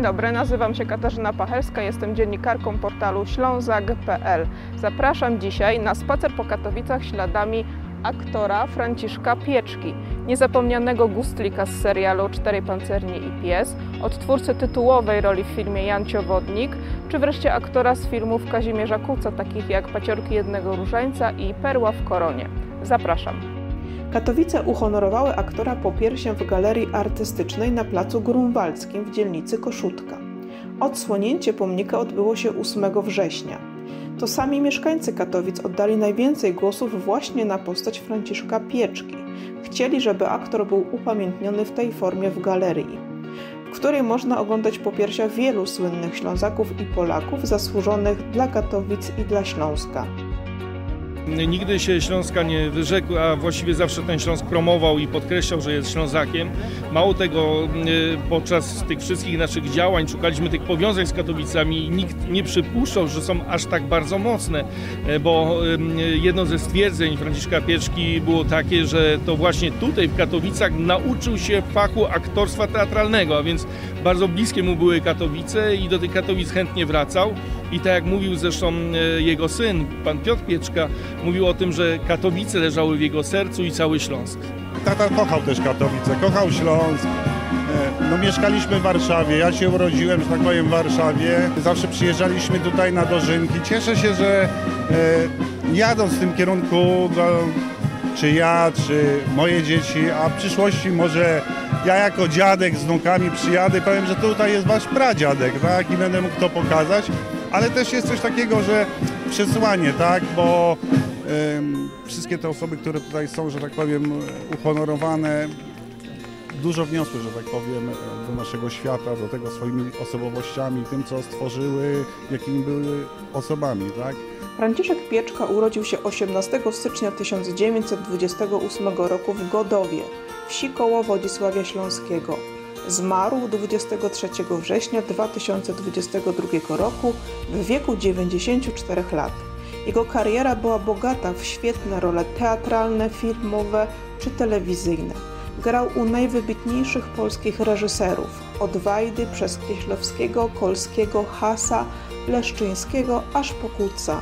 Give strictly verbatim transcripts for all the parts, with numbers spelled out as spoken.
Dzień dobry, nazywam się Katarzyna Pachelska, jestem dziennikarką portalu ślązag kropka pe el. Zapraszam dzisiaj na spacer po Katowicach śladami aktora Franciszka Pieczki, niezapomnianego Gustlika z serialu Cztery pancerni i pies, od twórcy tytułowej roli w filmie Jańcio Wodnik, czy wreszcie aktora z filmów Kazimierza Kutza, takich jak Paciorki jednego różańca i Perła w koronie. Zapraszam. Katowice uhonorowały aktora popiersiem w galerii artystycznej na Placu Grunwaldzkim w dzielnicy Koszutka. Odsłonięcie pomnika odbyło się ósmego września. To sami mieszkańcy Katowic oddali najwięcej głosów właśnie na postać Franciszka Pieczki. Chcieli, żeby aktor był upamiętniony w tej formie w galerii, w której można oglądać popiersia wielu słynnych Ślązaków i Polaków zasłużonych dla Katowic i dla Śląska. Nigdy się Śląska nie wyrzekł, a właściwie zawsze ten Śląsk promował i podkreślał, że jest Ślązakiem. Mało tego, podczas tych wszystkich naszych działań szukaliśmy tych powiązań z Katowicami i nikt nie przypuszczał, że są aż tak bardzo mocne, bo jedno ze stwierdzeń Franciszka Pieczki było takie, że to właśnie tutaj w Katowicach nauczył się fachu aktorstwa teatralnego, a więc bardzo bliskie mu były Katowice i do tych Katowic chętnie wracał. I tak jak mówił zresztą jego syn, pan Piotr Pieczka, mówił o tym, że Katowice leżały w jego sercu i cały Śląsk. Tata kochał też Katowice, kochał Śląsk. No, mieszkaliśmy w Warszawie, ja się urodziłem, że tak powiem, w Warszawie. Zawsze przyjeżdżaliśmy tutaj na dożynki. Cieszę się, że jadąc w tym kierunku, czy ja, czy moje dzieci, a w przyszłości może ja jako dziadek z wnukami przyjadę, powiem, że tutaj jest wasz pradziadek, tak? I będę mógł to pokazać. Ale też jest coś takiego, że przesłanie, tak, bo y, wszystkie te osoby, które tutaj są, że tak powiem, uhonorowane, dużo wniosły, że tak powiem, do naszego świata, do tego swoimi osobowościami, tym, co stworzyły, jakimi były osobami, tak. Franciszek Pieczka urodził się osiemnastego stycznia tysiąc dziewięćset dwudziestego ósmego roku w Godowie, wsi koło Wodzisławia Śląskiego. Zmarł dwudziestego trzeciego września dwa tysiące dwudziestego drugiego roku w wieku dziewięćdziesięciu czterech lat. Jego kariera była bogata w świetne role teatralne, filmowe czy telewizyjne. Grał u najwybitniejszych polskich reżyserów, od Wajdy przez Kieślowskiego, Kolskiego, Hasa, Leszczyńskiego aż po Kutza.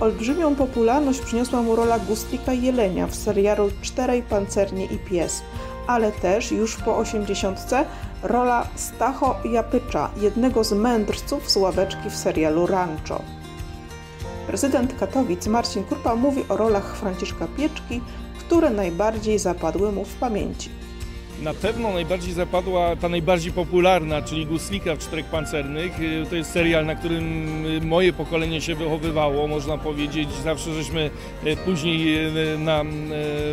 Olbrzymią popularność przyniosła mu rola Gustlika Jelenia w serialu Czterej pancerni i pies, ale też już po osiemdziesiątce rola Stacho Japycza, jednego z mędrców z ławeczki w serialu Rancho. Prezydent Katowic Marcin Krupa mówi o rolach Franciszka Pieczki, które najbardziej zapadły mu w pamięci. Na pewno najbardziej zapadła ta najbardziej popularna, czyli Gustlika w Czterech Pancernych. To jest serial, na którym moje pokolenie się wychowywało, można powiedzieć. Zawsze żeśmy później na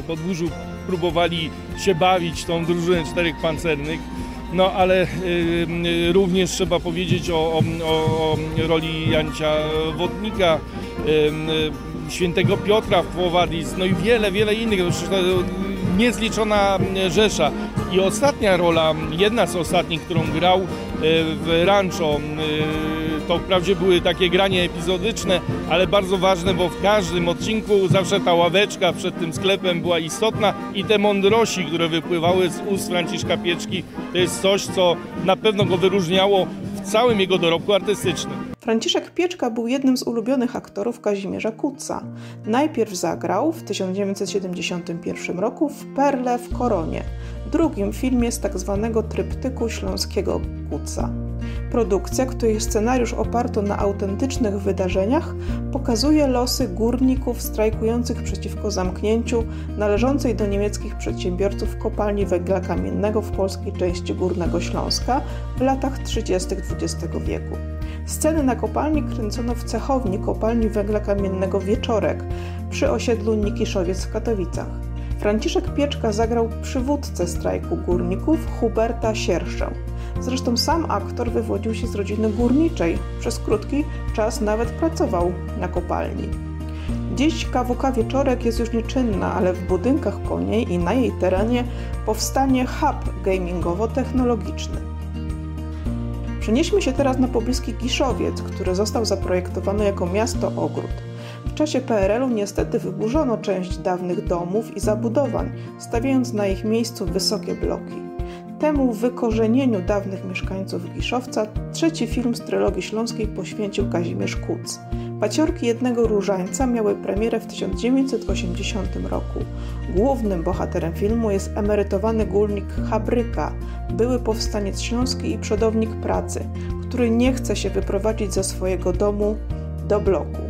podwórzu próbowali się bawić tą drużynę Czterech Pancernych. No ale również trzeba powiedzieć o, o, o roli Jańcia Wodnika, Świętego Piotra w Płowadis, no i wiele, wiele innych. Niezliczona rzesza. I ostatnia rola, jedna z ostatnich, którą grał w Rancho, to wprawdzie były takie granie epizodyczne, ale bardzo ważne, bo w każdym odcinku zawsze ta ławeczka przed tym sklepem była istotna i te mądrości, które wypływały z ust Franciszka Pieczki, to jest coś, co na pewno go wyróżniało w całym jego dorobku artystycznym. Franciszek Pieczka był jednym z ulubionych aktorów Kazimierza Kutza. Najpierw zagrał w tysiąc dziewięćset siedemdziesiątym pierwszym roku w Perle w koronie, drugim filmie z tak zwanego Tryptyku Śląskiego Kutza. Produkcja, której scenariusz oparto na autentycznych wydarzeniach, pokazuje losy górników strajkujących przeciwko zamknięciu należącej do niemieckich przedsiębiorców kopalni węgla kamiennego w polskiej części Górnego Śląska w latach trzydziestych dwudziestego wieku. Sceny na kopalni kręcono w cechowni kopalni węgla kamiennego Wieczorek przy osiedlu Nikiszowiec w Katowicach. Franciszek Pieczka zagrał przywódcę strajku górników Huberta Sierszę. Zresztą sam aktor wywodził się z rodziny górniczej, przez krótki czas nawet pracował na kopalni. Dziś K W K Wieczorek jest już nieczynna, ale w budynkach po niej i na jej terenie powstanie hub gamingowo-technologiczny. Przenieśmy się teraz na pobliski Giszowiec, który został zaprojektowany jako miasto-ogród. W czasie P R L-u niestety wyburzono część dawnych domów i zabudowań, stawiając na ich miejscu wysokie bloki. Temu wykorzenieniu dawnych mieszkańców Giszowca trzeci film z trylogii śląskiej poświęcił Kazimierz Kutz. Paciorki jednego różańca miały premierę w tysiąc dziewięćset osiemdziesiątym roku. Głównym bohaterem filmu jest emerytowany górnik Habryka, były powstaniec śląski i przodownik pracy, który nie chce się wyprowadzić ze swojego domu do bloku.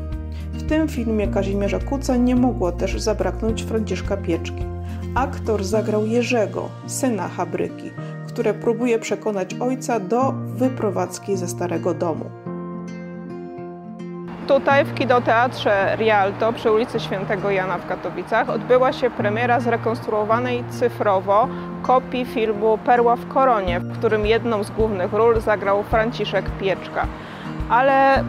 W tym filmie Kazimierza Kutza nie mogło też zabraknąć Franciszka Pieczki. Aktor zagrał Jerzego, syna Habryki, który próbuje przekonać ojca do wyprowadzki ze starego domu. Tutaj w Kino Teatrze Rialto przy ulicy Świętego Jana w Katowicach odbyła się premiera zrekonstruowanej cyfrowo kopii filmu Perła w koronie, w którym jedną z głównych ról zagrał Franciszek Pieczka. Ale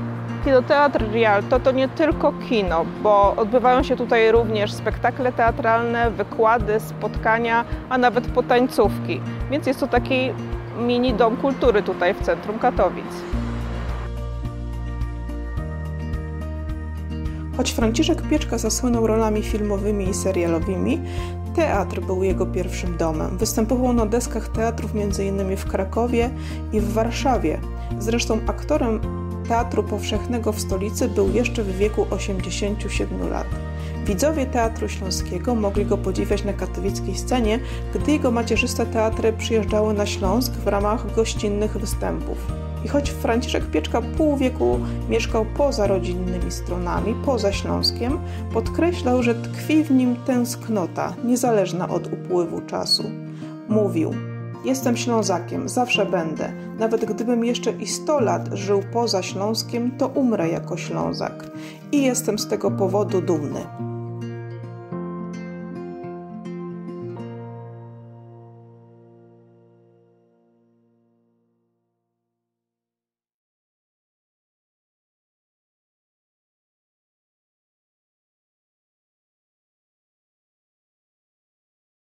Kino Teatr Rialto to nie tylko kino, bo odbywają się tutaj również spektakle teatralne, wykłady, spotkania, a nawet potańcówki. Więc jest to taki mini dom kultury tutaj w centrum Katowic. Choć Franciszek Pieczka zasłynął rolami filmowymi i serialowymi, teatr był jego pierwszym domem. Występował na deskach teatrów między innymi w Krakowie i w Warszawie. Zresztą aktorem Teatru Powszechnego w stolicy był jeszcze w wieku osiemdziesięciu siedmiu lat. Widzowie Teatru Śląskiego mogli go podziwiać na katowickiej scenie, gdy jego macierzyste teatry przyjeżdżały na Śląsk w ramach gościnnych występów. I choć Franciszek Pieczka pół wieku mieszkał poza rodzinnymi stronami, poza Śląskiem, podkreślał, że tkwi w nim tęsknota, niezależna od upływu czasu. Mówił: jestem Ślązakiem, zawsze będę. Nawet gdybym jeszcze i sto lat żył poza Śląskiem, to umrę jako Ślązak. I jestem z tego powodu dumny.